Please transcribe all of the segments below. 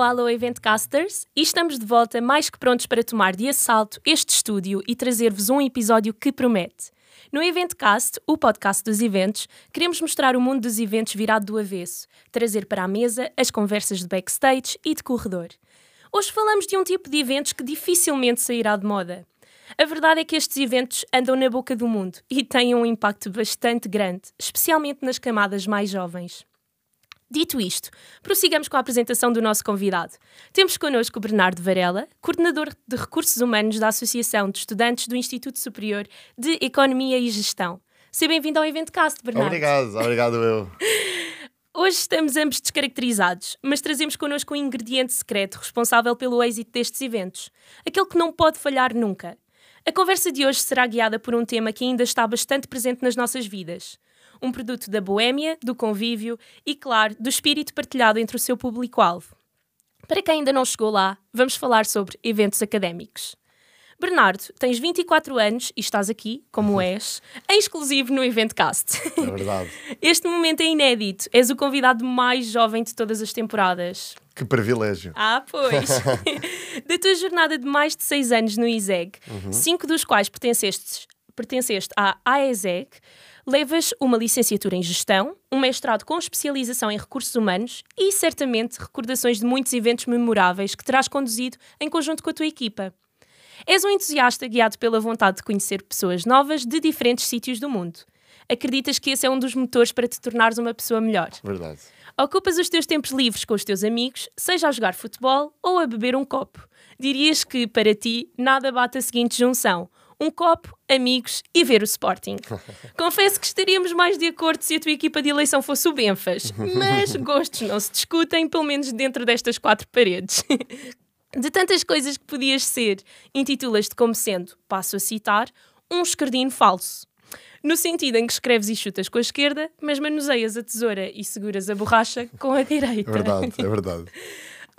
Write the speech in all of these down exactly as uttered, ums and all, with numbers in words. Alô, alô, Eventcasters! E estamos de volta mais que prontos para tomar de assalto este estúdio e trazer-vos um episódio que promete. No Eventcast, o podcast dos eventos, queremos mostrar o mundo dos eventos virado do avesso, trazer para a mesa as conversas de backstage e de corredor. Hoje falamos de um tipo de eventos que dificilmente sairá de moda. A verdade é que estes eventos andam na boca do mundo e têm um impacto bastante grande, especialmente nas camadas mais jovens. Dito isto, prossigamos com a apresentação do nosso convidado. Temos connosco o Bernardo Varela, coordenador de Recursos Humanos da Associação de Estudantes do Instituto Superior de Economia e Gestão. Seja bem-vindo ao Eventcast, Bernardo. Obrigado, obrigado eu. Hoje estamos ambos descaracterizados, mas trazemos connosco um ingrediente secreto responsável pelo êxito destes eventos, aquele que não pode falhar nunca. A conversa de hoje será guiada por um tema que ainda está bastante presente nas nossas vidas. Um produto da boémia, do convívio e, claro, do espírito partilhado entre o seu público-alvo. Para quem ainda não chegou lá, vamos falar sobre eventos académicos. Bernardo, tens vinte e quatro anos e estás aqui, como és, em exclusivo no Eventcast. É verdade. Este momento é inédito. És o convidado mais jovem de todas as temporadas. Que privilégio. Ah, pois. Da tua jornada de mais de seis anos no I S E G, uhum. cinco dos quais pertenceste, pertenceste à A E S E G, levas uma licenciatura em Gestão, um mestrado com especialização em Recursos Humanos e, certamente, recordações de muitos eventos memoráveis que terás conduzido em conjunto com a tua equipa. És um entusiasta guiado pela vontade de conhecer pessoas novas de diferentes sítios do mundo. Acreditas que esse é um dos motores para te tornares uma pessoa melhor? Verdade. Ocupas os teus tempos livres com os teus amigos, seja a jogar futebol ou a beber um copo. Dirias que, para ti, nada bate a seguinte junção: um copo, amigos e ver o Sporting. Confesso que estaríamos mais de acordo se a tua equipa de eleição fosse o Benfas, mas gostos não se discutem, pelo menos dentro destas quatro paredes. De tantas coisas que podias ser, intitulas-te como sendo, passo a citar, um esquerdino falso. No sentido em que escreves e chutas com a esquerda, mas manuseias a tesoura e seguras a borracha com a direita. É verdade, é verdade.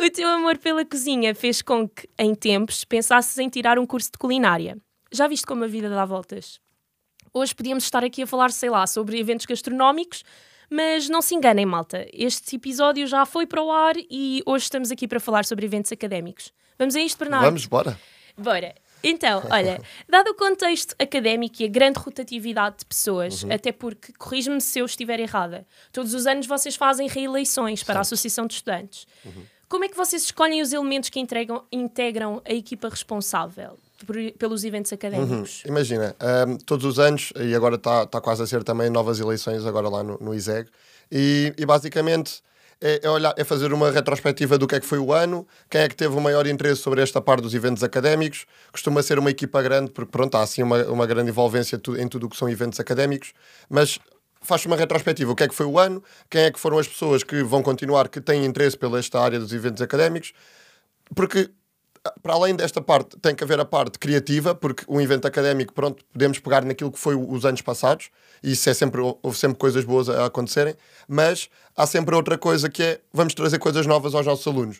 O teu amor pela cozinha fez com que, em tempos, pensasses em tirar um curso de culinária. Já viste como a vida dá voltas? Hoje podíamos estar aqui a falar, sei lá, sobre eventos gastronómicos, mas não se enganem, malta. Este episódio já foi para o ar e hoje estamos aqui para falar sobre eventos académicos. Vamos a isto, Bernardo? Vamos, bora. Bora. Então, olha, dado o contexto académico e a grande rotatividade de pessoas, uhum. até porque, corrige-me se eu estiver errada, todos os anos vocês fazem reeleições para Sim. a Associação de Estudantes. Uhum. Como é que vocês escolhem os elementos que integram, integram a equipa responsável por, pelos eventos académicos? Uhum. Imagina, um, todos os anos, e agora está tá quase a ser também novas eleições agora lá no, no I S E G, e, e basicamente é, é, olhar, é fazer uma retrospectiva do que é que foi o ano, quem é que teve o maior interesse sobre esta parte dos eventos académicos. Costuma ser uma equipa grande, porque pronto, há assim uma, uma grande envolvência em tudo o que são eventos académicos, mas faz-se uma retrospectiva, o que é que foi o ano, quem é que foram as pessoas que vão continuar, que têm interesse pela esta área dos eventos académicos, porque para além desta parte tem que haver a parte criativa, porque um evento académico, pronto, podemos pegar naquilo que foi os anos passados, e isso é sempre, houve sempre coisas boas a acontecerem, mas há sempre outra coisa que é, vamos trazer coisas novas aos nossos alunos.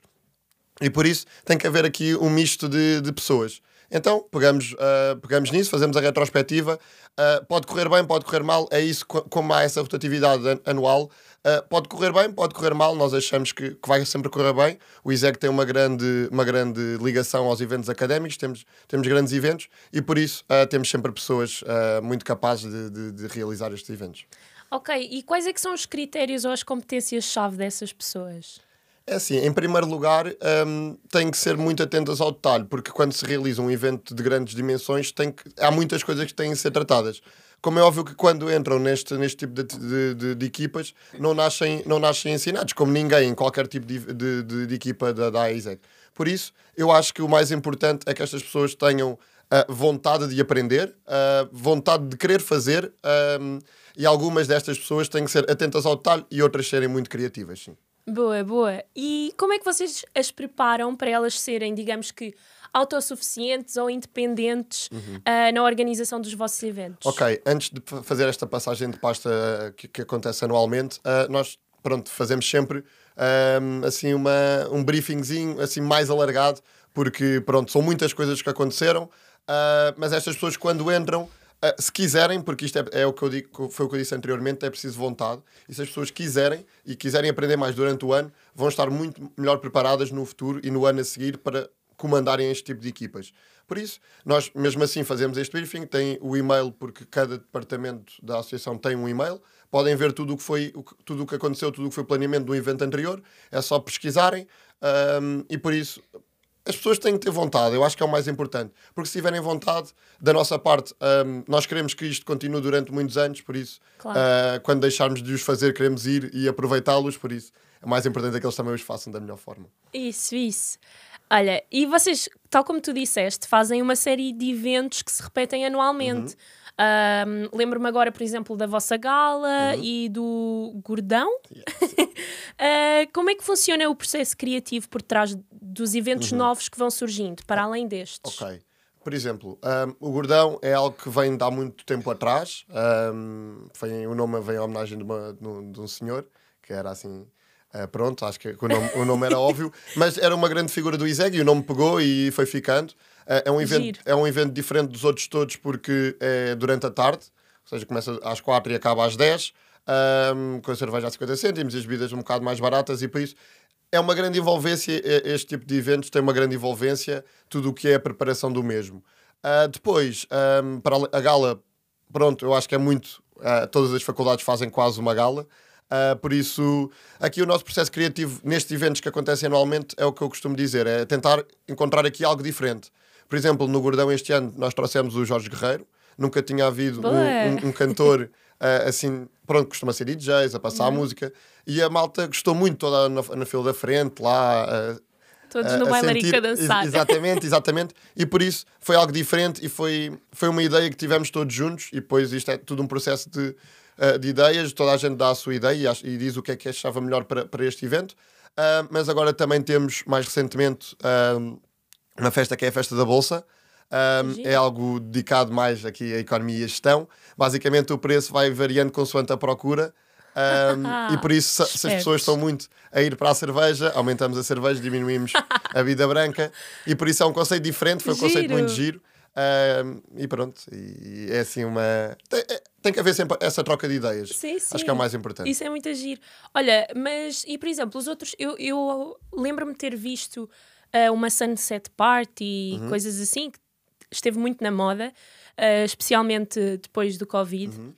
E por isso tem que haver aqui um misto de, de pessoas. Então, pegamos, uh, pegamos nisso, fazemos a retrospectiva. Uh, pode correr bem, pode correr mal. É isso, co- como há essa rotatividade an- anual. Uh, pode correr bem, pode correr mal. Nós achamos que, que vai sempre correr bem. O I S E G tem uma grande, uma grande ligação aos eventos académicos. Temos, temos grandes eventos e, por isso, uh, temos sempre pessoas uh, muito capazes de, de, de realizar estes eventos. Ok. E quais é que são os critérios ou as competências-chave dessas pessoas? É assim, em primeiro lugar, um, têm que ser muito atentas ao detalhe, porque quando se realiza um evento de grandes dimensões, tem que, há muitas coisas que têm que ser tratadas. Como é óbvio que quando entram neste, neste tipo de, de, de, de equipas, não nascem, não nascem ensinados, como ninguém, em qualquer tipo de, de, de, de equipa da, da I S E G. Por isso, eu acho que o mais importante é que estas pessoas tenham uh, vontade de aprender, uh, vontade de querer fazer, um, e algumas destas pessoas têm que ser atentas ao detalhe e outras serem muito criativas, sim. Boa, boa. E como é que vocês as preparam para elas serem, digamos que, autossuficientes ou independentes uhum. uh, na organização dos vossos eventos? Ok, antes de fazer esta passagem de pasta uh, que, que acontece anualmente, uh, nós, pronto, fazemos sempre um, assim uma, um briefingzinho assim, mais alargado, porque, pronto, são muitas coisas que aconteceram, uh, mas estas pessoas, quando entram, Uh, se quiserem, porque isto é, é o que eu digo, foi o que eu disse anteriormente, é preciso vontade. E se as pessoas quiserem e quiserem aprender mais durante o ano, vão estar muito melhor preparadas no futuro e no ano a seguir para comandarem este tipo de equipas. Por isso, nós mesmo assim fazemos este briefing, tem o e-mail, porque cada departamento da associação tem um e-mail, podem ver tudo o que foi, tudo o que aconteceu, tudo o que foi o planeamento do evento anterior, é só pesquisarem, um, e por isso as pessoas têm que ter vontade, eu acho que é o mais importante, porque se tiverem vontade, da nossa parte, um, nós queremos que isto continue durante muitos anos, por isso, claro. uh, quando deixarmos de os fazer, queremos ir e aproveitá-los, por isso, o mais importante é que eles também os façam da melhor forma. Isso, isso. Olha, e vocês, tal como tu disseste, fazem uma série de eventos que se repetem anualmente. Uhum. Um, lembro-me agora, por exemplo, da vossa gala uhum. e do Gordão. Yeah, uh, como é que funciona o processo criativo por trás dos eventos uhum. novos que vão surgindo, para além destes? Ok. Por exemplo, um, o Gordão é algo que vem de há muito tempo atrás. Um, foi, o nome vem em homenagem de, uma, de, um, de um senhor, que era assim... Uh, pronto, acho que o nome, o nome era óbvio, mas era uma grande figura do I S E G e o nome pegou e foi ficando. Uh, é, um evento, é um evento diferente dos outros todos porque é durante a tarde, ou seja, começa às quatro e acaba às dez, um, com a cerveja a cinquenta cêntimos e as bebidas um bocado mais baratas, e por isso é uma grande envolvência. Este tipo de eventos tem uma grande envolvência, tudo o que é a preparação do mesmo. Uh, depois, um, para a gala, pronto, eu acho que é muito, uh, todas as faculdades fazem quase uma gala. Uh, por isso, aqui o nosso processo criativo nestes eventos que acontecem anualmente é o que eu costumo dizer, é tentar encontrar aqui algo diferente. Por exemplo, no Gordão este ano nós trouxemos o Jorge Guerreiro, nunca tinha havido um, um, um cantor uh, assim, pronto, costuma ser D Js, a passar uhum. a música, e a malta gostou muito, toda na, na fila da frente, lá... Uh, Todos no bailarico a dançar. Exatamente, exatamente. E por isso foi algo diferente e foi, foi uma ideia que tivemos todos juntos, e depois isto é tudo um processo de... de ideias, toda a gente dá a sua ideia e diz o que é que achava melhor para, para este evento, uh, mas agora também temos mais recentemente uh, uma festa que é a Festa da Bolsa, uh, é algo dedicado mais aqui à economia e gestão. Basicamente o preço vai variando consoante a procura, uh, e por isso se, se as pessoas estão muito a ir para a cerveja, aumentamos a cerveja, diminuímos a bebida branca, e por isso é um conceito diferente, foi um giro. Conceito muito giro. Uh, e pronto, e é assim uma... Tem, tem que haver sempre essa troca de ideias. Sim, sim. Acho que é o mais importante. Isso é muito giro. Olha, mas, e por exemplo, os outros... Eu, eu lembro-me de ter visto uh, uma sunset party, uhum. coisas assim, que esteve muito na moda, uh, especialmente depois do Covid. Uhum.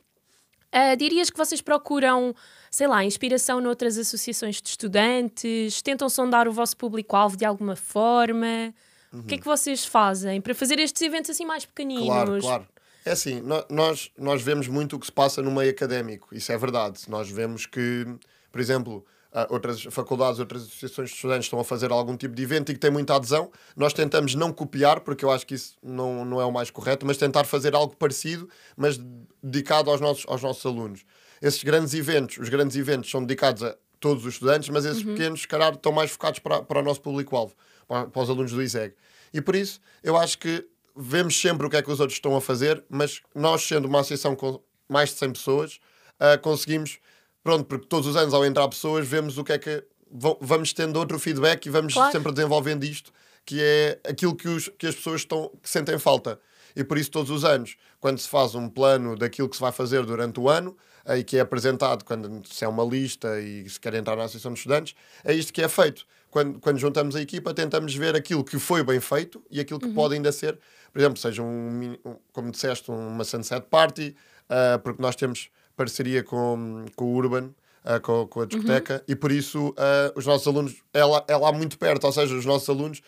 Uh, dirias que vocês procuram, sei lá, inspiração noutras associações de estudantes? Tentam sondar o vosso público-alvo de alguma forma? Uhum. O que é que vocês fazem para fazer estes eventos assim mais pequeninos? Claro, claro. É assim, nós, nós vemos muito o que se passa no meio académico, isso é verdade. Nós vemos que, por exemplo, outras faculdades, outras associações de estudantes estão a fazer algum tipo de evento e que tem muita adesão. Nós tentamos não copiar, porque eu acho que isso não, não é o mais correto, mas tentar fazer algo parecido, mas dedicado aos nossos, aos nossos alunos. Esses grandes eventos, os grandes eventos são dedicados a todos os estudantes, mas esses uhum. pequenos, se calhar, estão mais focados para, para o nosso público-alvo, para os alunos do I S E G. E por isso, eu acho que vemos sempre o que é que os outros estão a fazer, mas nós, sendo uma associação com mais de cem pessoas, uh, conseguimos, pronto, porque todos os anos ao entrar pessoas, vemos o que é que... V- vamos tendo outro feedback e vamos claro. Sempre desenvolvendo isto, que é aquilo que, os, que as pessoas estão, que sentem falta. E por isso, todos os anos, quando se faz um plano daquilo que se vai fazer durante o ano, aí que é apresentado, quando se é uma lista e se quer entrar na associação de estudantes, é isto que é feito. Quando, quando juntamos a equipa, tentamos ver aquilo que foi bem feito e aquilo que uhum. pode ainda ser, por exemplo, seja, um, um, como disseste, uma sunset party, uh, porque nós temos parceria com, com o Urban, uh, com, com a discoteca, uhum. e por isso uh, os nossos alunos, é lá, é lá muito perto, ou seja, os nossos alunos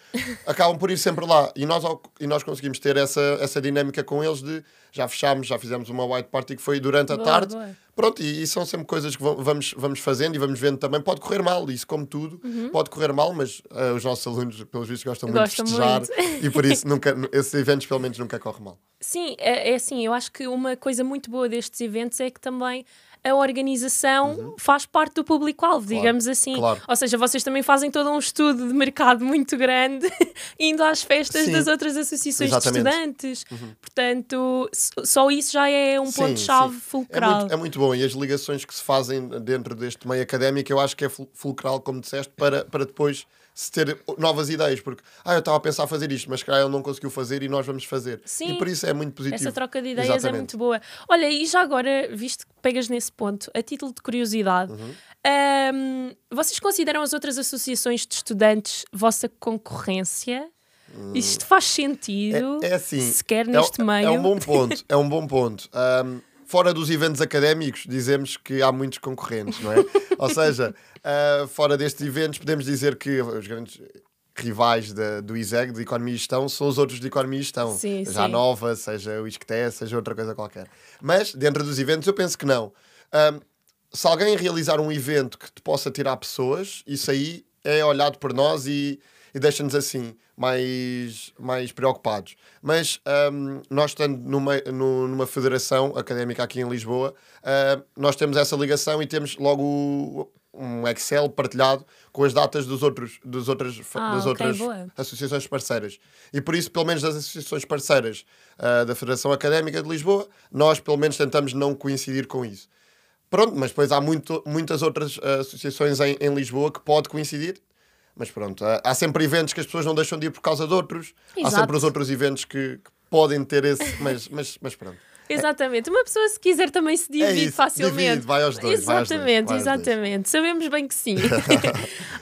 acabam por ir sempre lá, e nós, e nós conseguimos ter essa, essa dinâmica com eles de já fechámos, já fizemos uma white party que foi durante a boa, tarde, boa. Pronto, e, e são sempre coisas que vamos, vamos fazendo e vamos vendo também. Pode correr mal, isso como tudo, uhum. pode correr mal, mas uh, os nossos alunos, pelos vistos, gostam muito de festejar muito. E por isso nunca, esses eventos pelo menos nunca correm mal. Sim, é, é assim, eu acho que uma coisa muito boa destes eventos é que também a organização uhum. faz parte do público-alvo, claro, digamos assim. Claro. Ou seja, vocês também fazem todo um estudo de mercado muito grande indo às festas sim. das outras associações exatamente. De estudantes. Uhum. Portanto, só isso já é um ponto-chave fulcral. É muito, é muito bom, e as ligações que se fazem dentro deste meio académico eu acho que é fulcral, como disseste, para, para depois se ter novas ideias, porque ah, eu estava a pensar fazer isto, mas cá ele não conseguiu fazer e nós vamos fazer. Sim, e por isso é muito positivo. Essa troca de ideias, exatamente, é muito boa. Olha, e já agora, visto que pegas nesse ponto, a título de curiosidade, uhum. um, vocês consideram as outras associações de estudantes vossa concorrência? Hum. Isto faz sentido? É, é assim, sequer neste é, meio? É um bom ponto, é um bom ponto. Um, Fora dos eventos académicos, dizemos que há muitos concorrentes, não é? Ou seja, uh, fora destes eventos, podemos dizer que os grandes rivais de, do I S E G, de Economia e Gestão, são os outros de Economia e Gestão. Sim, seja sim. a Nova, seja o ISCTE, seja outra coisa qualquer. Mas, dentro dos eventos, eu penso que não. Um, se alguém realizar um evento que te possa tirar pessoas, isso aí é olhado por nós e... e deixa-nos assim, mais, mais preocupados. Mas um, nós estando numa, numa federação académica aqui em Lisboa, uh, nós temos essa ligação e temos logo um Excel partilhado com as datas dos outros, dos outras, ah, das okay, outras associações parceiras. E por isso, pelo menos das associações parceiras uh, da Federação Académica de Lisboa, nós pelo menos tentamos não coincidir com isso. Pronto, mas depois há muito, muitas outras uh, associações em, em Lisboa que pode coincidir. Mas pronto, há sempre eventos que as pessoas não deixam de ir por causa de outros. Exato. Há sempre os outros eventos que, que podem ter esse, mas, mas, mas pronto. Exatamente, uma pessoa se quiser também se divide é isso, facilmente. Divide, vai aos dois. Exatamente, vai aos dois, vai exatamente. Dois. Sabemos bem que sim.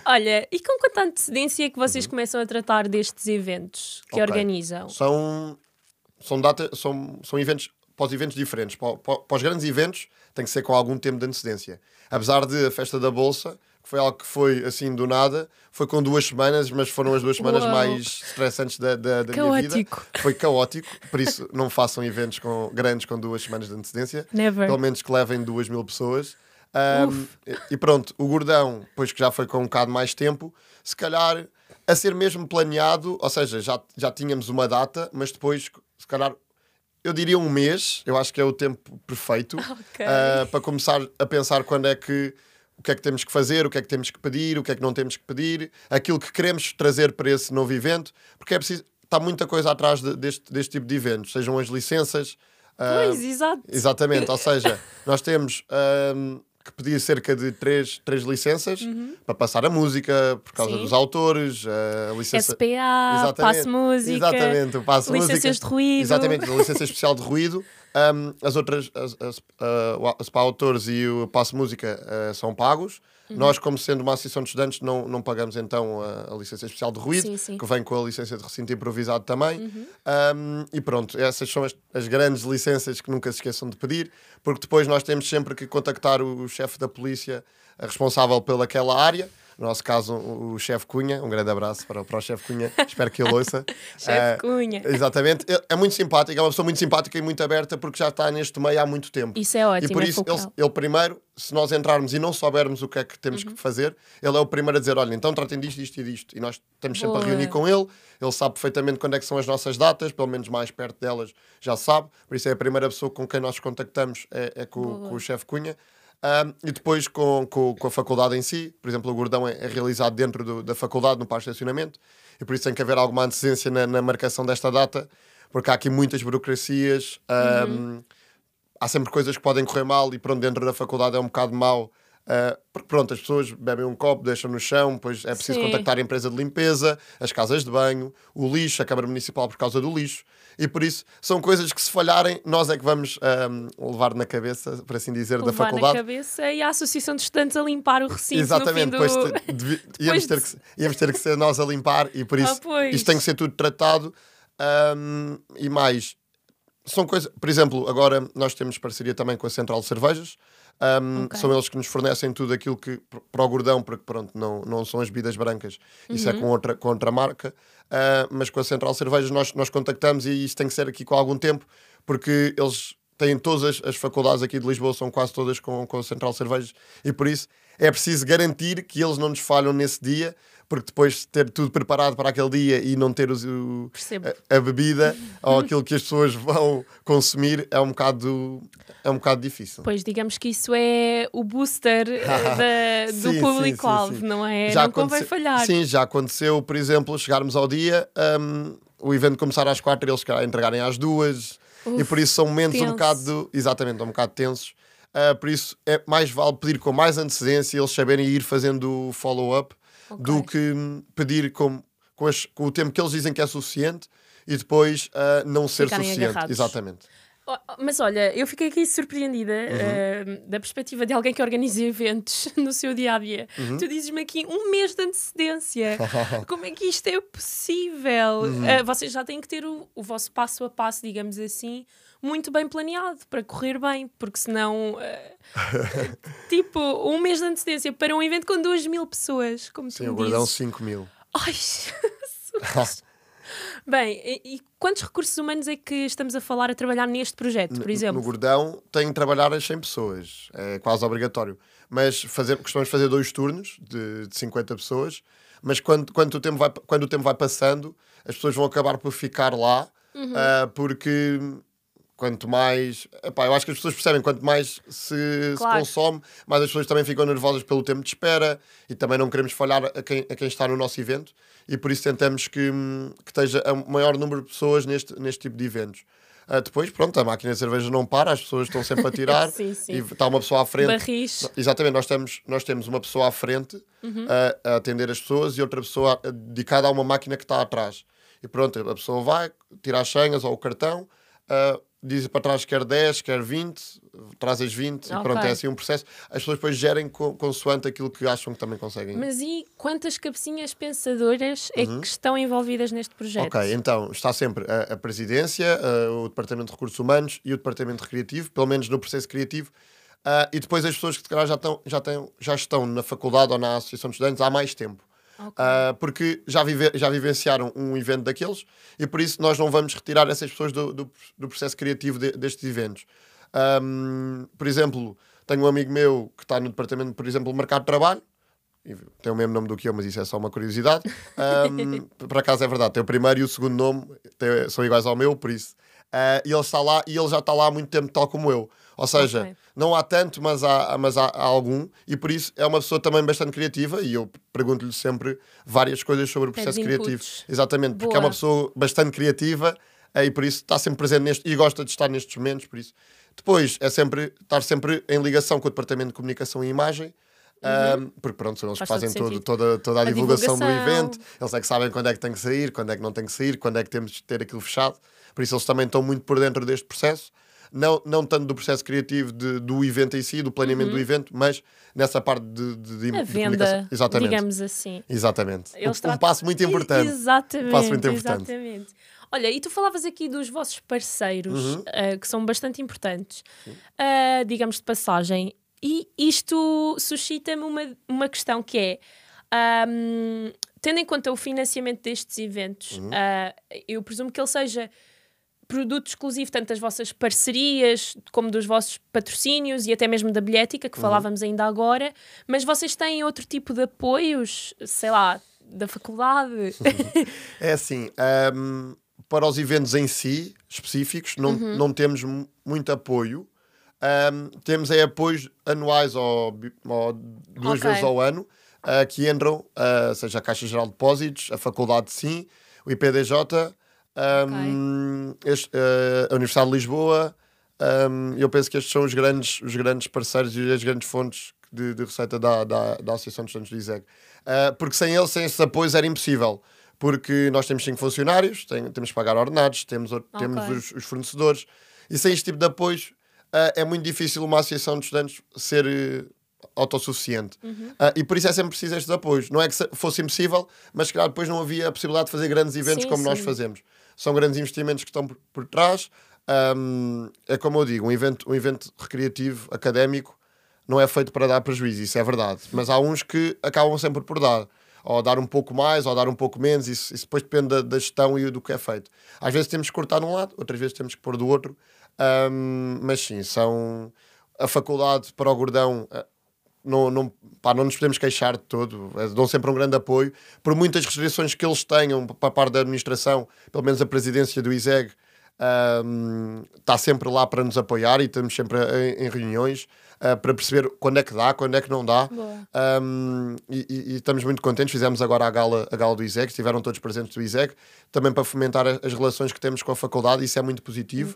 Olha, e com quanta antecedência é que vocês uhum. começam a tratar destes eventos que okay. organizam? São, são, data, são, são eventos... para os eventos diferentes, para, para, para os grandes eventos tem que ser com algum tempo de antecedência, apesar de a Festa da Bolsa, que foi algo que foi assim do nada, foi com duas semanas, mas foram as duas semanas Uou. mais estressantes da, da, da minha vida, foi caótico, por isso não façam eventos com, grandes com duas semanas de antecedência, Never. pelo menos que levem duas mil pessoas. Um, e pronto, o Gordão, pois que já foi com um bocado mais tempo, se calhar a ser mesmo planeado, ou seja, já, já tínhamos uma data, mas depois se calhar eu diria um mês, eu acho que é o tempo perfeito okay. uh, para começar a pensar quando é que, o que é que temos que fazer, o que é que temos que pedir, o que é que não temos que pedir, aquilo que queremos trazer para esse novo evento, porque é preciso, está muita coisa atrás de, deste, deste tipo de eventos, sejam as licenças. Uh, pois, exato. Exatamente, ou seja, nós temos uh, que pedir cerca de três, três licenças uhum. para passar a música, por causa Sim. dos autores, a licença... S P A, exatamente. Passo Música, exatamente, o Passo licenças música. de ruído. Exatamente, a licença especial de ruído. Um, as outras, as, as, uh, o S P A Autores e o Passo Música uh, são pagos. Uhum. Nós, como sendo uma associação de estudantes, não, não pagamos então a, a licença especial de ruído, sim, sim. que vem com a licença de recinto improvisado também. Uhum. Um, e pronto, essas são as, as grandes licenças que nunca se esqueçam de pedir, porque depois nós temos sempre que contactar o, o chefe da polícia responsável pelaquela área. No nosso caso, o Chefe Cunha. Um grande abraço para, para o Chefe Cunha. Espero que ele ouça. Chefe uh, Cunha. Exatamente. Ele é muito simpático. É uma pessoa muito simpática e muito aberta porque já está neste meio há muito tempo. Isso é ótimo. E por é isso, ele, ele primeiro, se nós entrarmos e não soubermos o que é que temos uhum. que fazer, ele é o primeiro a dizer, olha, então tratem disto, disto e disto. E nós estamos sempre Boa. a reunir com ele. Ele sabe perfeitamente quando é que são as nossas datas. Pelo menos mais perto delas já sabe. Por isso é a primeira pessoa com quem nós contactamos é, é com, com o Chefe Cunha. Um, e depois com, com, com a faculdade em si, por exemplo, o Gordão é, é realizado dentro do, da faculdade, no parque de estacionamento, e por isso tem que haver alguma antecedência na, na marcação desta data, porque há aqui muitas burocracias, um, uhum. há sempre coisas que podem correr mal, e pronto, dentro da faculdade é um bocado mau, uh, porque pronto, as pessoas bebem um copo, deixam no chão, depois é preciso Sim. contactar a empresa de limpeza, as casas de banho, o lixo, a Câmara Municipal por causa do lixo. E por isso, são coisas que se falharem, nós é que vamos um, levar na cabeça, por assim dizer, levar da faculdade. Levar na cabeça e a Associação de Estudantes a limpar o recinto. Exatamente, no fim do... depois, te, devi... depois íamos, ter que, íamos ter que ser nós a limpar e por isso ah, isto tem que ser tudo tratado. Um, e mais, são coisas... Por exemplo, agora nós temos parceria também com a Central de Cervejas. Um, okay. São eles que nos fornecem tudo aquilo que para o Gordão, porque pronto, não, não são as bebidas brancas, isso uhum. é com outra, com outra marca, uh, mas com a Central Cervejas nós, nós contactamos e isso tem que ser aqui com algum tempo, porque eles têm todas as, as faculdades aqui de Lisboa, são quase todas com, com a Central Cervejas e por isso é preciso garantir que eles não nos falham nesse dia, porque depois ter tudo preparado para aquele dia e não ter o, o, a, a bebida ou aquilo que as pessoas vão consumir é um bocado, é um bocado difícil. Pois, digamos que isso é o booster da, do público-alvo, não é? Já não convém falhar. Sim, já aconteceu, por exemplo, chegarmos ao dia, um, o evento começar às quatro e eles entregarem às duas Uf, e por isso são momentos tenso. um bocado, exatamente, um bocado tensos. Uh, por isso, é, mais vale pedir com mais antecedência e eles saberem ir fazendo o follow-up. okay. do que pedir com, com, as, com o tempo que eles dizem que é suficiente e depois uh, não ser Ficarem suficiente. Agarrados. Exatamente. Mas olha, eu fiquei aqui surpreendida uhum. uh, da perspectiva de alguém que organiza eventos no seu dia-a-dia. Uhum. Tu dizes-me aqui um mês de antecedência. Como é que isto é possível? Uhum. Uh, vocês já têm que ter o, o vosso passo a passo, digamos assim, muito bem planeado para correr bem, porque senão... Uh, tipo, um mês de antecedência para um evento com duas mil pessoas, como tu Sim, me dizes. Sim, o Gordão cinco mil. Ai, Jesus... Bem, e, e quantos recursos humanos é que estamos a falar a trabalhar neste projeto, por exemplo? No Gordão tem que trabalhar as cem pessoas, é quase obrigatório. Mas fazer, costumamos fazer dois turnos de, de cinquenta pessoas, mas quando, quando, o tempo vai, quando o tempo vai passando, as pessoas vão acabar por ficar lá, uhum. uh, porque quanto mais... Epá, eu acho que as pessoas percebem, quanto mais se, claro. se consome, mais as pessoas também ficam nervosas pelo tempo de espera e também não queremos falhar a quem, a quem está no nosso evento. E por isso tentamos que, que esteja o maior número de pessoas neste, neste tipo de eventos. Uh, depois, pronto, a máquina de cerveja não para, as pessoas estão sempre a tirar sim, sim. e está uma pessoa à frente. Barris. Exatamente, nós temos, nós temos uma pessoa à frente uhum. a, a atender as pessoas e outra pessoa dedicada a uma máquina que está atrás. E pronto, a pessoa vai, tira as senhas ou o cartão, uh, diz para trás quer dez, quer vinte, traz as vinte okay. e pronto, é assim um processo. As pessoas depois gerem co- consoante aquilo que acham que também conseguem. Mas e quantas cabecinhas pensadoras uhum. é que estão envolvidas neste projeto? Ok, então está sempre a, a presidência, a, o departamento de recursos humanos e o departamento recreativo, pelo menos no processo criativo, a, e depois as pessoas que já estão, já, estão, já estão na faculdade ou na associação de estudantes há mais tempo. Okay. Uh, porque já, vive, já vivenciaram um evento daqueles e por isso nós não vamos retirar essas pessoas do, do, do processo criativo de, destes eventos. Um, por exemplo, tenho um amigo meu que está no departamento, por exemplo, do mercado de trabalho, tem o mesmo nome do que eu, mas isso é só uma curiosidade. Um, por acaso é verdade, tem o primeiro e o segundo nome, tem, são iguais ao meu, por isso. Uh, e ele está lá e ele já está lá há muito tempo, tal como eu. Ou seja, okay. não há tanto, mas, há, mas há, há algum. E por isso é uma pessoa também bastante criativa. E eu pergunto-lhe sempre várias coisas sobre o processo criativo. Exatamente, Boa. Porque é uma pessoa bastante criativa e por isso está sempre presente neste e gosta de estar nestes momentos. Por isso. Depois é sempre estar sempre em ligação com o Departamento de Comunicação e Imagem. Uhum. Um, porque pronto, são eles que fazem todo, toda, toda a, a divulgação, divulgação do evento. Eles é que sabem quando é que tem que sair, quando é que não tem que sair, quando é que temos de ter aquilo fechado. Por isso eles também estão muito por dentro deste processo. Não, não tanto do processo criativo de, do evento em si, do planeamento uhum. do evento, mas nessa parte de, de, de, a de venda, comunicação. Exatamente. Digamos assim. Exatamente. Um, tratam... um passo muito importante. Exatamente. Um passo muito importante. Exatamente. Olha, e tu falavas aqui dos vossos parceiros, uhum. uh, que são bastante importantes, uh, digamos de passagem, e isto suscita-me uma, uma questão que é... Um, tendo em conta o financiamento destes eventos, uhum. uh, eu presumo que ele seja... produto exclusivo, tanto das vossas parcerias como dos vossos patrocínios e até mesmo da bilhética, que uhum. falávamos ainda agora, mas vocês têm outro tipo de apoios, sei lá, da faculdade? É assim, um, para os eventos em si, específicos, não, uhum. não temos m- muito apoio, um, temos aí apoios anuais ou, ou duas okay. vezes ao ano, uh, que entram, uh, seja a Caixa Geral de Depósitos, a faculdade sim, o I P D J... Um, okay. este, uh, a Universidade de Lisboa, um, eu penso que estes são os grandes, os grandes parceiros e as grandes fontes de, de receita da, da, da Associação de Estudantes do I S E G, uh, porque sem eles, sem esses apoios era impossível, porque nós temos cinco funcionários, tem, temos que pagar ordenados, temos, okay. temos os, os fornecedores, e sem este tipo de apoios uh, é muito difícil uma Associação de Estudantes ser uh, autossuficiente. Uhum. Uh, e por isso é sempre preciso estes apoios. Não é que fosse impossível, mas se calhar depois não havia a possibilidade de fazer grandes eventos sim, como sim. nós fazemos. São grandes investimentos que estão por, por trás. Um, é como eu digo, um evento, um evento recreativo, académico, não é feito para dar prejuízo, isso é verdade. Mas há uns que acabam sempre por dar. Ou dar um pouco mais, ou dar um pouco menos, isso, isso depois depende da, da gestão e do que é feito. Às vezes temos que cortar de um lado, outras vezes temos que pôr do outro. Um, mas sim, são... A faculdade para o Gordão... Não, não, pá, não nos podemos queixar de todo, dão sempre um grande apoio por muitas restrições que eles tenham para a parte da administração, pelo menos a presidência do I S E G um, está sempre lá para nos apoiar e estamos sempre em, em reuniões uh, para perceber quando é que dá, quando é que não dá um, e, e, e estamos muito contentes, fizemos agora a gala, a gala do I S E G, estiveram todos presentes do I S E G também para fomentar as relações que temos com a faculdade, isso é muito positivo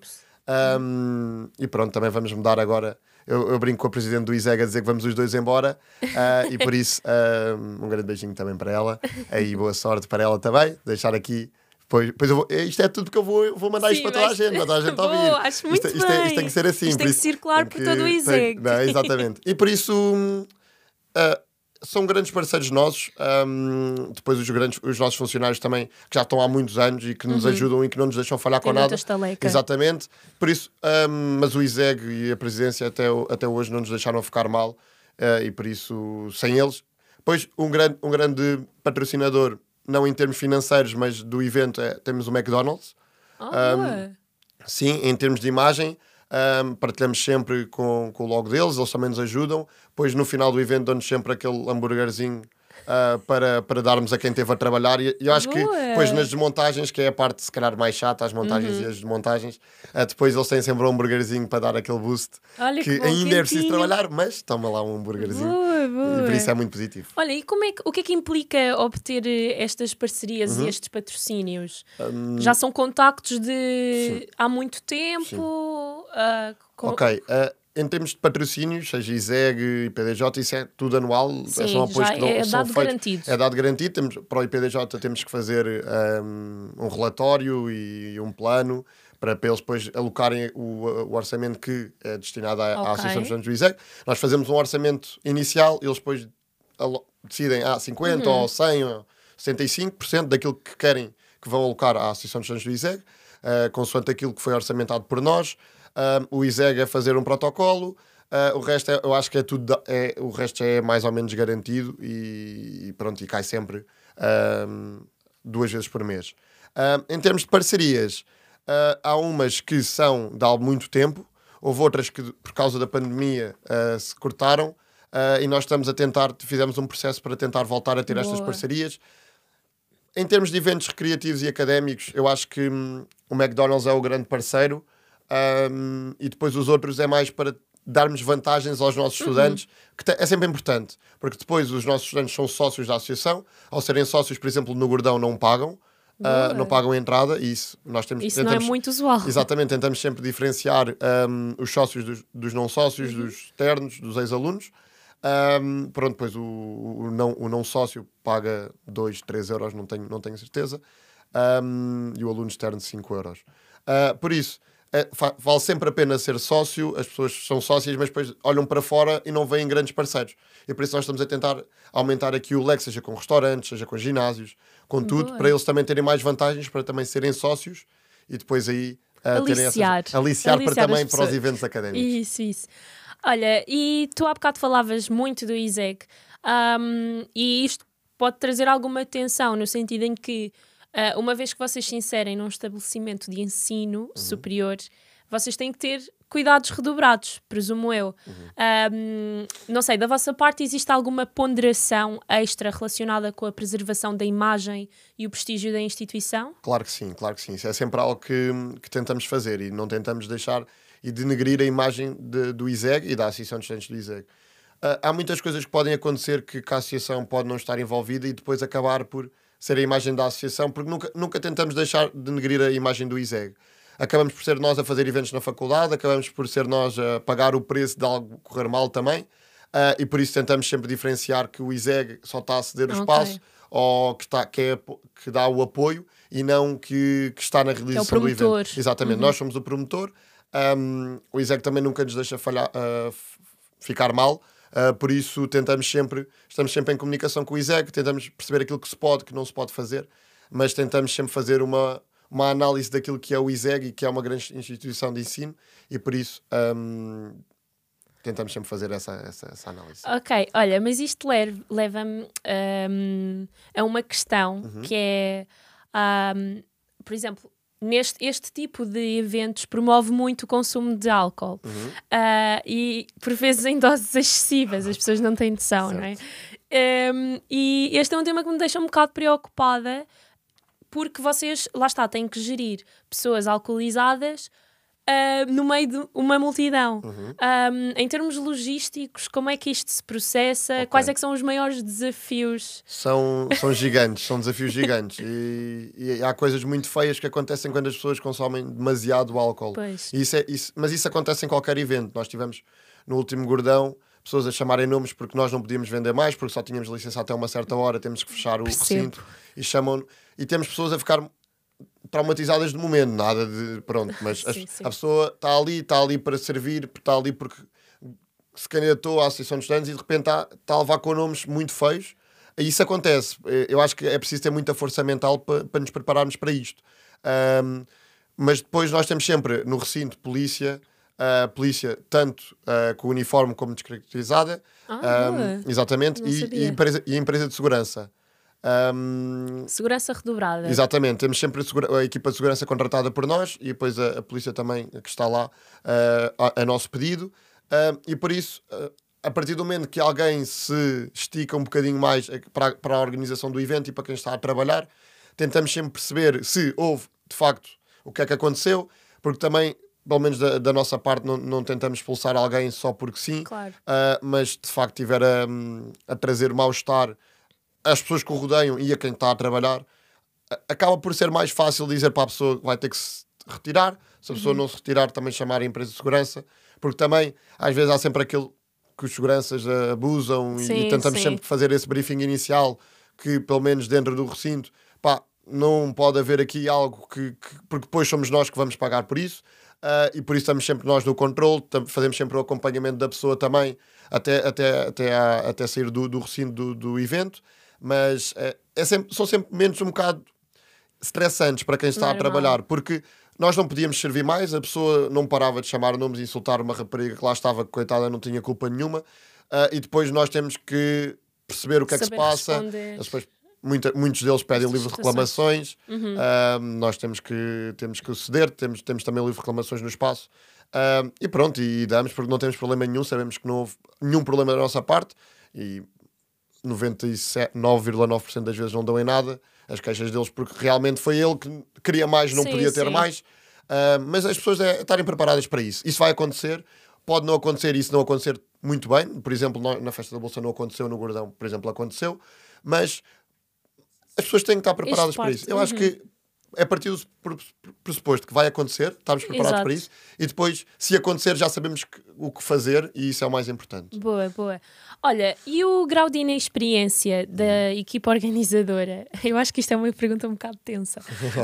um, e pronto, também vamos mudar agora eu, eu brinco com a presidente do I S E G a dizer que vamos os dois embora, uh, e por isso uh, um grande beijinho também para ela, aí boa sorte para ela também, deixar aqui. Pois, pois eu vou, isto é tudo que eu vou, vou mandar. Sim, isto para toda a gente, para toda a gente boa, ouvir. Acho muito isto, isto, bem. É, isto tem que ser assim. Isto tem que circular por, isso, por todo o I S E G. Não, exatamente. E por isso uh, são grandes parceiros nossos. Um, depois os, grandes, os nossos funcionários também, que já estão há muitos anos e que nos uhum. ajudam e que não nos deixam falhar tem com nada. Estaleca. Exatamente. Por isso, um, mas o I S E G e a presidência até, até hoje não nos deixaram ficar mal. Uh, e por isso, sem eles. Pois um grande, um grande patrocinador, não em termos financeiros, mas do evento, é, temos o McDonald's. Oh, um, sim, em termos de imagem, um, partilhamos sempre com, com o logo deles, eles também nos ajudam. Pois no final do evento dão-nos sempre aquele hambúrguerzinho uh, para, para darmos a quem esteve a trabalhar. E eu acho Boa. que depois nas desmontagens, que é a parte se calhar mais chata, as montagens uhum. e as desmontagens, uh, depois eles têm sempre um hambúrguerzinho para dar aquele boost. Olha que, que bom, ainda quentinho. É preciso trabalhar, mas toma lá um hambúrguerzinho. E por isso é muito positivo. Olha, e como é que, o que é que implica obter estas parcerias uhum. e estes patrocínios? Um... Já são contactos de Sim. há muito tempo? Uh, com... Ok, uh, em termos de patrocínios, seja I S E G, I P D J, isso é tudo anual. Sim, são apoios que não, é dado garantido. É dado garantido. Temos, para o I P D J temos que fazer um, um relatório e um plano para, para eles depois alocarem o, o orçamento que é destinado à, okay. à Associação de Estudantes do I S E G. Nós fazemos um orçamento inicial e eles depois alo- decidem ah, cinquenta por cento uhum. ou cem por cento ou setenta e cinco por cento daquilo que querem que vão alocar à Associação de Estudantes do I S E G, uh, consoante aquilo que foi orçamentado por nós. Uh, o I S E G é fazer um protocolo, uh, o resto é, eu acho que é tudo, da- é, o resto é mais ou menos garantido e, e pronto, e cai sempre uh, duas vezes por mês. Uh, em termos de parcerias, Uh, há umas que são de há muito tempo, houve outras que por causa da pandemia uh, se cortaram uh, e nós estamos a tentar, fizemos um processo para tentar voltar a ter Boa. estas parcerias. Em termos de eventos recreativos e académicos, eu acho que hum, o McDonald's é o grande parceiro um, e depois os outros é mais para darmos vantagens aos nossos uhum. estudantes, que te- é sempre importante, porque depois os nossos estudantes são sócios da associação, ao serem sócios, por exemplo, no Gordão não pagam, Uh, não pagam a entrada e isso nós temos isso tentamos, não é muito usual. Exatamente, tentamos sempre diferenciar um, os sócios dos, dos não sócios, uhum. dos externos, dos ex-alunos. Um, pronto, depois o, o, não, o não sócio paga dois, três euros, não tenho, não tenho certeza, um, e o aluno externo cinco euros. Uh, por isso, é, fa- vale sempre a pena ser sócio, as pessoas são sócias, mas depois olham para fora e não veem grandes parceiros. E por isso nós estamos a tentar aumentar aqui o leque, seja com restaurantes, seja com ginásios, com tudo, Boa. para eles também terem mais vantagens, para também serem sócios e depois aí uh, terem essas, aliciar, aliciar para também pessoas. Para os eventos académicos. Isso, isso. Olha, e tu há bocado falavas muito do I S E G um, e isto pode trazer alguma tensão no sentido em que uh, uma vez que vocês se inserem num estabelecimento de ensino uhum. superior, vocês têm que ter cuidados redobrados, presumo eu. Uhum. Um, não sei, da vossa parte existe alguma ponderação extra relacionada com a preservação da imagem e o prestígio da instituição? Claro que sim, claro que sim. Isso é sempre algo que, que tentamos fazer e não tentamos deixar e denegrir a imagem de, do I S E G e da Associação de Estudantes do I S E G. Uh, há muitas coisas que podem acontecer que, que a associação pode não estar envolvida e depois acabar por ser a imagem da associação, porque nunca, nunca tentamos deixar de denegrir a imagem do I S E G. Acabamos por ser nós a fazer eventos na faculdade, acabamos por ser nós a pagar o preço de algo correr mal também, uh, e por isso tentamos sempre diferenciar que o I S E G só está a ceder o okay. espaço ou que, está, que, é, que dá o apoio e não que, que está na realização é do evento. Exatamente, uhum. nós somos o promotor. Um, o I S E G também nunca nos deixa falhar, uh, ficar mal, uh, por isso tentamos sempre, estamos sempre em comunicação com o I S E G, tentamos perceber aquilo que se pode, que não se pode fazer, mas tentamos sempre fazer uma... uma análise daquilo que é o I S E G e que é uma grande instituição de ensino e por isso um, tentamos sempre fazer essa, essa, essa análise. Ok, olha, mas isto leva-me um, a uma questão uhum. que é, um, por exemplo, neste, este tipo de eventos promove muito o consumo de álcool uhum. uh, e por vezes em doses excessivas, as pessoas não têm noção, não é? Um, e este é um tema que me deixa um bocado preocupada, porque vocês, lá está, têm que gerir pessoas alcoolizadas uh, no meio de uma multidão. Uhum. Um, em termos logísticos, como é que isto se processa? Okay. Quais é que são os maiores desafios? São, são gigantes, são desafios gigantes. E, e há coisas muito feias que acontecem quando as pessoas consomem demasiado álcool. Pois. E isso é, isso, mas isso acontece em qualquer evento. Nós tivemos... no último Gordão, pessoas a chamarem nomes porque nós não podíamos vender mais, porque só tínhamos licença até uma certa hora, temos que fechar o recinto, e chamam, e temos pessoas a ficar traumatizadas de momento, nada de pronto, mas sim, a, sim. a pessoa está ali, está ali para servir, está ali porque se candidatou à Associação de Estudantes e de repente está, está a levar com nomes muito feios. Isso acontece. Eu acho que é preciso ter muita força mental para, para nos prepararmos para isto. Um, mas depois nós temos sempre no recinto polícia, a uh, polícia tanto uh, com o uniforme como descaracterizada, ah, um, exatamente, e, e, empresa, e empresa de segurança. Um, segurança redobrada. Exatamente, temos sempre a, segura, a equipa de segurança contratada por nós e depois a, a polícia também que está lá uh, a, a nosso pedido. Uh, e por isso... Uh, a partir do momento que alguém se estica um bocadinho mais para, para a organização do evento e para quem está a trabalhar, tentamos sempre perceber se houve, de facto, o que é que aconteceu, porque também, pelo menos da, da nossa parte, não, não tentamos expulsar alguém só porque sim, claro. uh, mas, de facto, tiver a, a trazer mal-estar às pessoas que o rodeiam e a quem está a trabalhar, acaba por ser mais fácil dizer para a pessoa que vai ter que se retirar, se a pessoa uhum. não se retirar, também chamar a empresa de segurança, porque também, às vezes, há sempre aquele... que os seguranças abusam sim, e tentamos sim. sempre fazer esse briefing inicial que, pelo menos dentro do recinto, pá, não pode haver aqui algo que, que porque depois somos nós que vamos pagar por isso uh, e por isso estamos sempre nós no controle, fazemos sempre o acompanhamento da pessoa também até, até, até, a, até sair do, do recinto do, do evento, mas uh, é sempre, são sempre momentos um bocado estressantes para quem está normal. A trabalhar, porque nós não podíamos servir mais, a pessoa não parava de chamar nomes e insultar uma rapariga que lá estava, coitada, não tinha culpa nenhuma, uh, e depois nós temos que perceber o que Saber é que se passa. Depois, muita, muitos deles pedem livre de reclamações, uhum. uh, nós temos que, temos que ceder, temos, temos também livre de reclamações no espaço, uh, e pronto, e damos, porque não temos problema nenhum, sabemos que não houve nenhum problema da nossa parte, e noventa e nove vírgula nove por cento das vezes não dão em nada as queixas deles, porque realmente foi ele que queria mais, não sim, podia ter sim. mais. Uh, mas as pessoas é, estarem preparadas para isso. Isso vai acontecer, pode não acontecer, isso não acontecer muito bem. Por exemplo, na, na Festa da Bolsa não aconteceu, no Gordão, por exemplo, aconteceu. Mas as pessoas têm que estar preparadas isso para isso. Eu uhum. acho que é a partir do pressuposto que vai acontecer, estamos preparados Exato. Para isso, e depois, se acontecer, já sabemos que, o que fazer, e isso é o mais importante. Boa, boa. Olha, e o grau de inexperiência da hum. equipa organizadora? Eu acho que isto é uma pergunta um bocado tensa,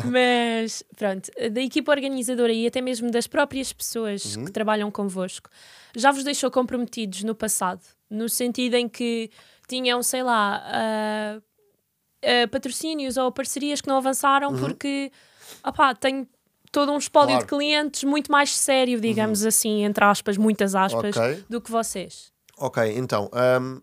mas pronto, da equipa organizadora e até mesmo das próprias pessoas hum. que trabalham convosco, já vos deixou comprometidos no passado, no sentido em que tinham, sei lá... Uh, Uh, patrocínios ou parcerias que não avançaram uhum. porque opá, tenho todo um espólio claro. De clientes muito mais sério, digamos uhum. assim, entre aspas, muitas aspas, okay. do que vocês. Ok, então, um,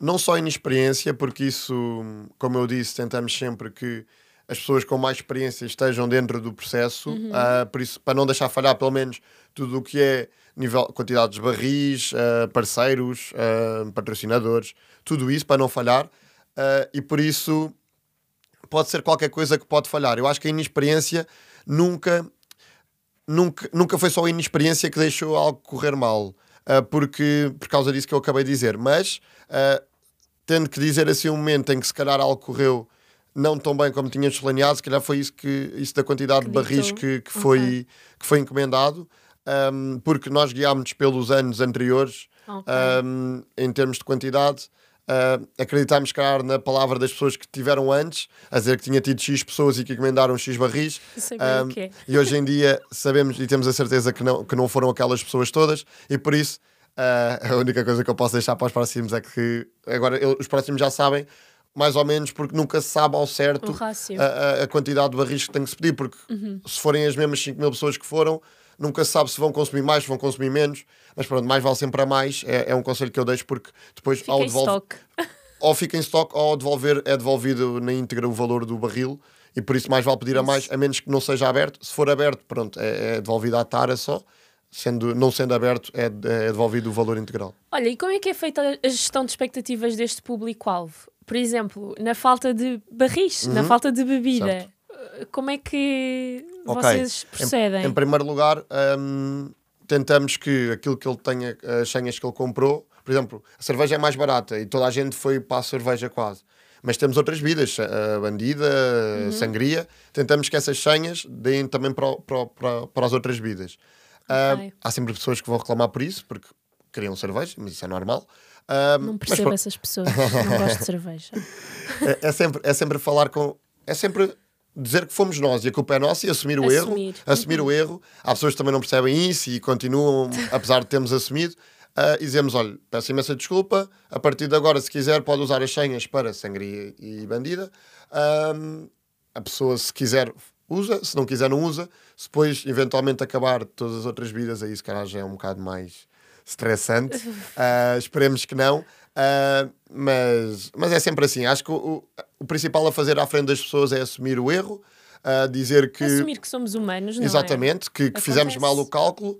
não só inexperiência, porque isso, como eu disse, tentamos sempre que as pessoas com mais experiência estejam dentro do processo, uhum. uh, por isso, para não deixar falhar pelo menos tudo o que é nível, quantidade de barris, uh, parceiros, uh, patrocinadores, tudo isso para não falhar. Uh, e por isso pode ser qualquer coisa que pode falhar. Eu acho que a inexperiência nunca nunca, nunca foi só a inexperiência que deixou algo correr mal, uh, porque, por causa disso que eu acabei de dizer, mas uh, tendo que dizer assim um momento em que se calhar algo correu não tão bem como tínhamos planeado, se calhar foi isso, que, isso da quantidade que de barris que, que, foi, okay. que foi encomendado, um, porque nós guiámos-nos pelos anos anteriores okay. um, em termos de quantidade. Uh, acreditámos, claro, na palavra das pessoas que tiveram antes, a dizer que tinha tido X pessoas e que encomendaram X barris. Um, que é. E hoje em dia sabemos e temos a certeza que não, que não foram aquelas pessoas todas, e por isso uh, a única coisa que eu posso deixar para os próximos é que agora eu, os próximos já sabem, mais ou menos, porque nunca se sabe ao certo um a, a, a quantidade de barris que tem que se pedir, porque uhum. se forem as mesmas cinco mil pessoas que foram, nunca se sabe se vão consumir mais, se vão consumir menos, mas pronto, mais vale sempre a mais. É, é um conselho que eu deixo, porque depois fica ao devolver, ou fica em estoque, ou ao devolver é devolvido na íntegra o valor do barril, e por isso mais vale pedir a mais, a menos que não seja aberto. Se for aberto, pronto, é, é devolvido à tara só, sendo, não sendo aberto é, é devolvido o valor integral. Olha, e como é que é feita a gestão de expectativas deste público-alvo? Por exemplo, na falta de barris, uhum. na falta de bebida. Certo. Como é que vocês okay. procedem? Em, em primeiro lugar, um, tentamos que aquilo que ele tenha, as senhas que ele comprou, por exemplo, a cerveja é mais barata e toda a gente foi para a cerveja quase. Mas temos outras bebidas, a bandida, a uhum. sangria. Tentamos que essas senhas deem também para, para, para, para as outras bebidas. Okay. Um, há sempre pessoas que vão reclamar por isso, porque queriam cerveja, mas isso é normal. Um, não percebo mas... essas pessoas, não gosto de cerveja. É, é, sempre, é sempre falar com... É sempre dizer que fomos nós e a culpa é nossa e assumir o assumir. erro. Assumir uhum. o erro. Há pessoas que também não percebem isso e continuam, apesar de termos assumido. Uh, e dizemos, olha, peço imensa desculpa, a partir de agora, se quiser, pode usar as senhas para sangria e bandida. Um, a pessoa, se quiser, usa, se não quiser, não usa. Se depois, eventualmente, acabar todas as outras vidas, aí se calhar já é um bocado mais estressante. Uh, esperemos que não. Uh, mas, mas é sempre assim. Acho que o, o principal a fazer à frente das pessoas é assumir o erro, uh, dizer que... Assumir que somos humanos, não exatamente, é? que, que fizemos mal o cálculo.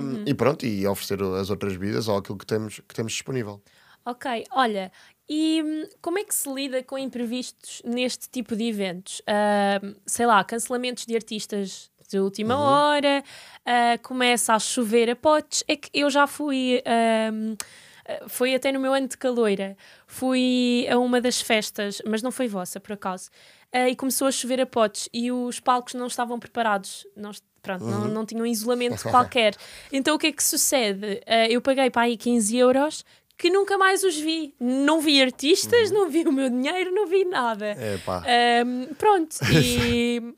Um, uhum. E pronto, e oferecer as outras bebidas ou aquilo que temos, que temos disponível. Ok, olha, e como é que se lida com imprevistos neste tipo de eventos? Uh, sei lá, cancelamentos de artistas de última uhum. hora, uh, começa a chover a potes. É que eu já fui, um, foi até no meu ano de caloira, fui a uma das festas, mas não foi vossa, por acaso, uh, e começou a chover a potes e os palcos não estavam preparados, não estavam Pronto, uhum. não, não tinha um isolamento qualquer. Então o que é que sucede? Uh, eu paguei para aí quinze euros que nunca mais os vi. Não vi artistas, uhum. não vi o meu dinheiro, não vi nada. Uh, pronto, e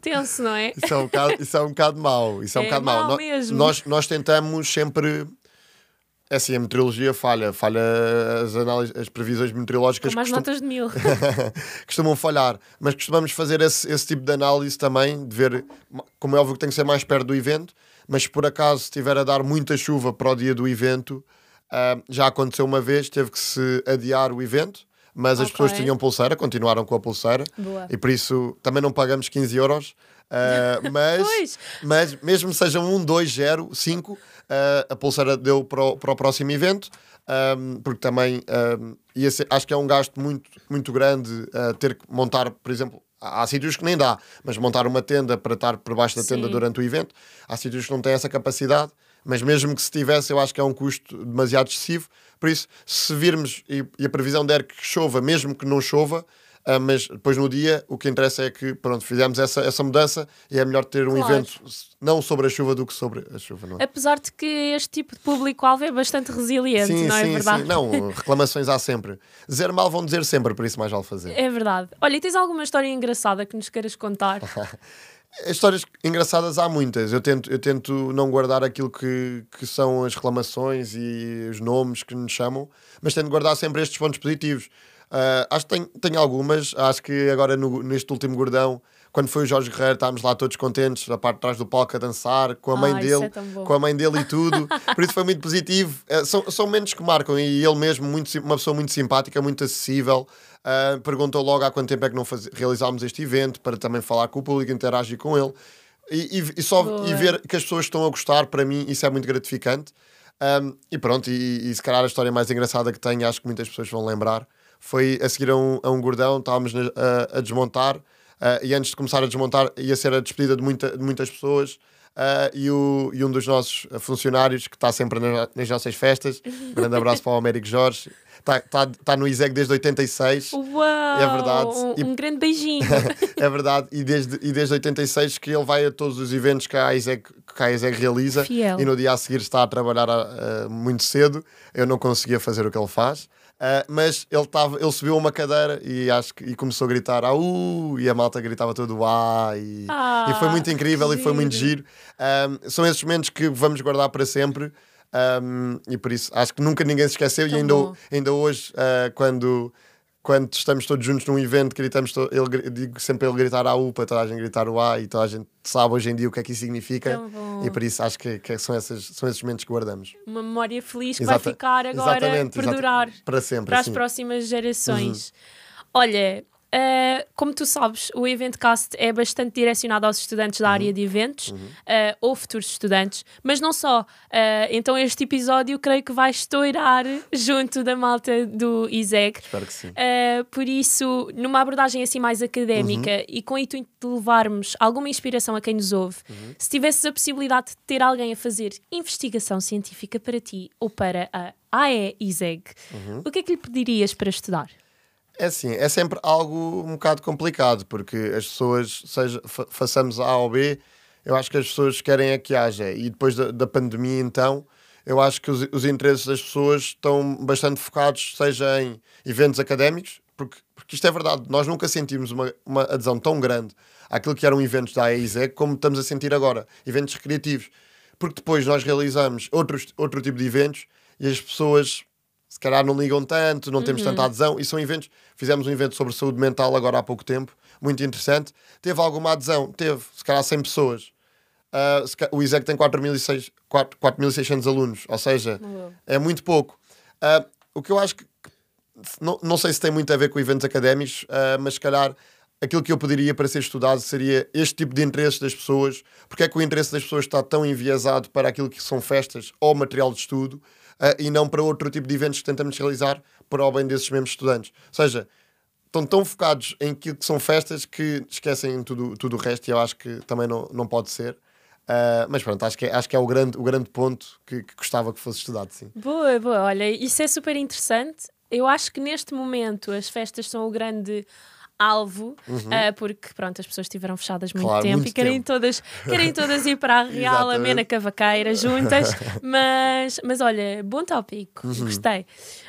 tenso, não é? Isso é um bocado, isso é um bocado mau. Isso é um é bocado mau. mau. Mesmo. Nós, nós tentamos sempre... Assim, a meteorologia falha, falha as, análises, as previsões meteorológicas. Com mais costum... notas de mil. Costumam falhar, mas costumamos fazer esse, esse tipo de análise também, de ver, como é óbvio que tem que ser mais perto do evento, mas se por acaso estiver a dar muita chuva para o dia do evento, uh, já aconteceu uma vez, teve que se adiar o evento, mas okay. as pessoas tinham pulseira, continuaram com a pulseira, Boa. e por isso também não pagamos quinze euros, uh, mas, mas mesmo sejam um, dois, zero, cinco... Uh, a pulseira deu para o, para o próximo evento, um, porque também um, ia ser, acho que é um gasto muito, muito grande uh, ter que montar, por exemplo, há, há sítios que nem dá, mas montar uma tenda para estar por baixo da Sim. tenda durante o evento, há sítios que não têm essa capacidade, mas mesmo que se tivesse, eu acho que é um custo demasiado excessivo, por isso, se virmos e, e a previsão der que chova, mesmo que não chova, Uh, mas depois no dia o que interessa é que pronto, fizemos essa, essa mudança e é melhor ter um claro. evento não sobre a chuva do que sobre a chuva, não é? Apesar de que este tipo de público-alvo é bastante resiliente, sim, não sim, é verdade? Sim, não, reclamações há sempre. Dizer mal vão dizer sempre, por isso mais vale fazer. É verdade. Olha, e tens alguma história engraçada que nos queiras contar? Histórias engraçadas há muitas. Eu tento, eu tento não guardar aquilo que, que são as reclamações e os nomes que nos chamam, mas tento guardar sempre estes pontos positivos. Uh, acho que tem, tem algumas, acho que agora no, neste último Gordão, quando foi o Jorge Guerreiro, estávamos lá todos contentes, a parte de trás do palco a dançar, com a mãe ah, dele, é com a mãe dele e tudo, por isso foi muito positivo. Uh, são, são momentos que marcam e ele mesmo, muito, uma pessoa muito simpática, muito acessível, uh, perguntou logo há quanto tempo é que não faz, realizámos este evento, para também falar com o público, interagir com ele e, e, e, só, e ver que as pessoas estão a gostar, para mim isso é muito gratificante. Um, e pronto, e, e se calhar a história mais engraçada que tenho, acho que muitas pessoas vão lembrar, foi a seguir a um, a um Gordão, estávamos na, a, a desmontar uh, e antes de começar a desmontar ia ser a despedida de, muita, de muitas pessoas uh, e, o, e um dos nossos funcionários que está sempre na, nas nossas festas, um grande abraço para o Américo Jorge, está tá, tá no I S E G desde oitenta e seis. Uau, é verdade. Um, e, um grande beijinho. É verdade, e desde, e desde oitenta e seis que ele vai a todos os eventos que a I S E G, que a I S E G realiza. Fiel. E no dia a seguir está a trabalhar uh, muito cedo, eu não conseguia fazer o que ele faz. Uh, mas ele, tava, ele subiu a uma cadeira e, acho que, e começou a gritar ah, uh, e a malta gritava todo ah, e, ah, e foi muito incrível e foi muito giro. Um, são esses momentos que vamos guardar para sempre, um, e por isso acho que nunca ninguém se esqueceu. Tão e ainda, ainda hoje uh, quando, quando estamos todos juntos num evento gritamos to- ele, digo sempre ele gritar ah, uh, para toda a gente gritar o ah, e toda a gente sabe hoje em dia o que é que isso significa, e por isso acho que, que são, essas, são esses momentos que guardamos. Uma memória feliz que Exata, vai ficar agora, perdurar para, sempre, para as sim. próximas gerações. Uhum. Olha, uh, como tu sabes, o Eventcast é bastante direcionado aos estudantes da uhum. área de eventos, uhum. uh, ou futuros estudantes, mas não só. Uh, então este episódio creio que vai estourar junto da malta do I S E G. Espero que sim. Uh, por isso, numa abordagem assim mais académica uhum. e com o intuito de levarmos alguma inspiração a quem nos ouve, uhum. se tivesses a possibilidade de ter alguém a fazer investigação científica para ti ou para a A E I S E G, uhum. o que é que lhe pedirias para estudar? É assim, é sempre algo um bocado complicado, porque as pessoas, seja fa- façamos A ou B, eu acho que as pessoas querem é que haja. E depois da, da pandemia, então, eu acho que os, os interesses das pessoas estão bastante focados, seja em eventos académicos, porque, porque isto é verdade, nós nunca sentimos uma, uma adesão tão grande àquilo que eram eventos da A I S E C como estamos a sentir agora, eventos recreativos, porque depois nós realizamos outros, outro tipo de eventos e as pessoas se calhar não ligam tanto, não temos uhum. tanta adesão, e são eventos, fizemos um evento sobre saúde mental agora há pouco tempo, muito interessante, teve alguma adesão, teve, se calhar cem pessoas. Uh, o I S E C tem quatro mil e seiscentos alunos, ou seja, uhum. é muito pouco. Uh, o que eu acho que, não, não sei se tem muito a ver com eventos académicos, uh, mas se calhar aquilo que eu pediria para ser estudado seria este tipo de interesse das pessoas, porque é que o interesse das pessoas está tão enviesado para aquilo que são festas ou material de estudo, uh, e não para outro tipo de eventos que tentamos realizar para o bem desses mesmos estudantes. Ou seja, estão tão focados em aquilo que são festas que esquecem tudo, tudo o resto, e eu acho que também não, não pode ser. Uh, mas pronto, acho que é, acho que é o, grande, o grande ponto que, que gostava que fosse estudado, sim. Boa, boa, olha, isso é super interessante. Eu acho que neste momento as festas são o grande alvo, uhum. uh, porque pronto, as pessoas estiveram fechadas muito claro, tempo muito e querem, tempo. Todas, querem todas ir para a Real, a Mena Cavaqueira juntas, mas, mas olha, bom tópico, uhum. gostei.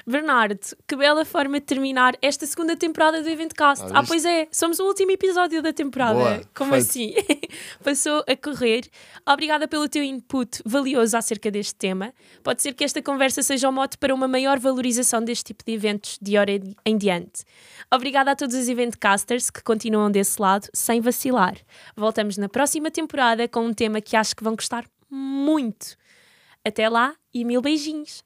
Bernardo, que bela forma de terminar esta segunda temporada do Eventcast. Ah, ah pois é, somos o último episódio da temporada. Boa, como feito. Assim? Passou a correr. Obrigada pelo teu input valioso acerca deste tema. Pode ser que esta conversa seja o mote para uma maior valorização deste tipo de eventos de hora em diante. Obrigada a todos os Eventcasters que continuam desse lado sem vacilar. Voltamos na próxima temporada com um tema que acho que vão gostar muito. Até lá e mil beijinhos!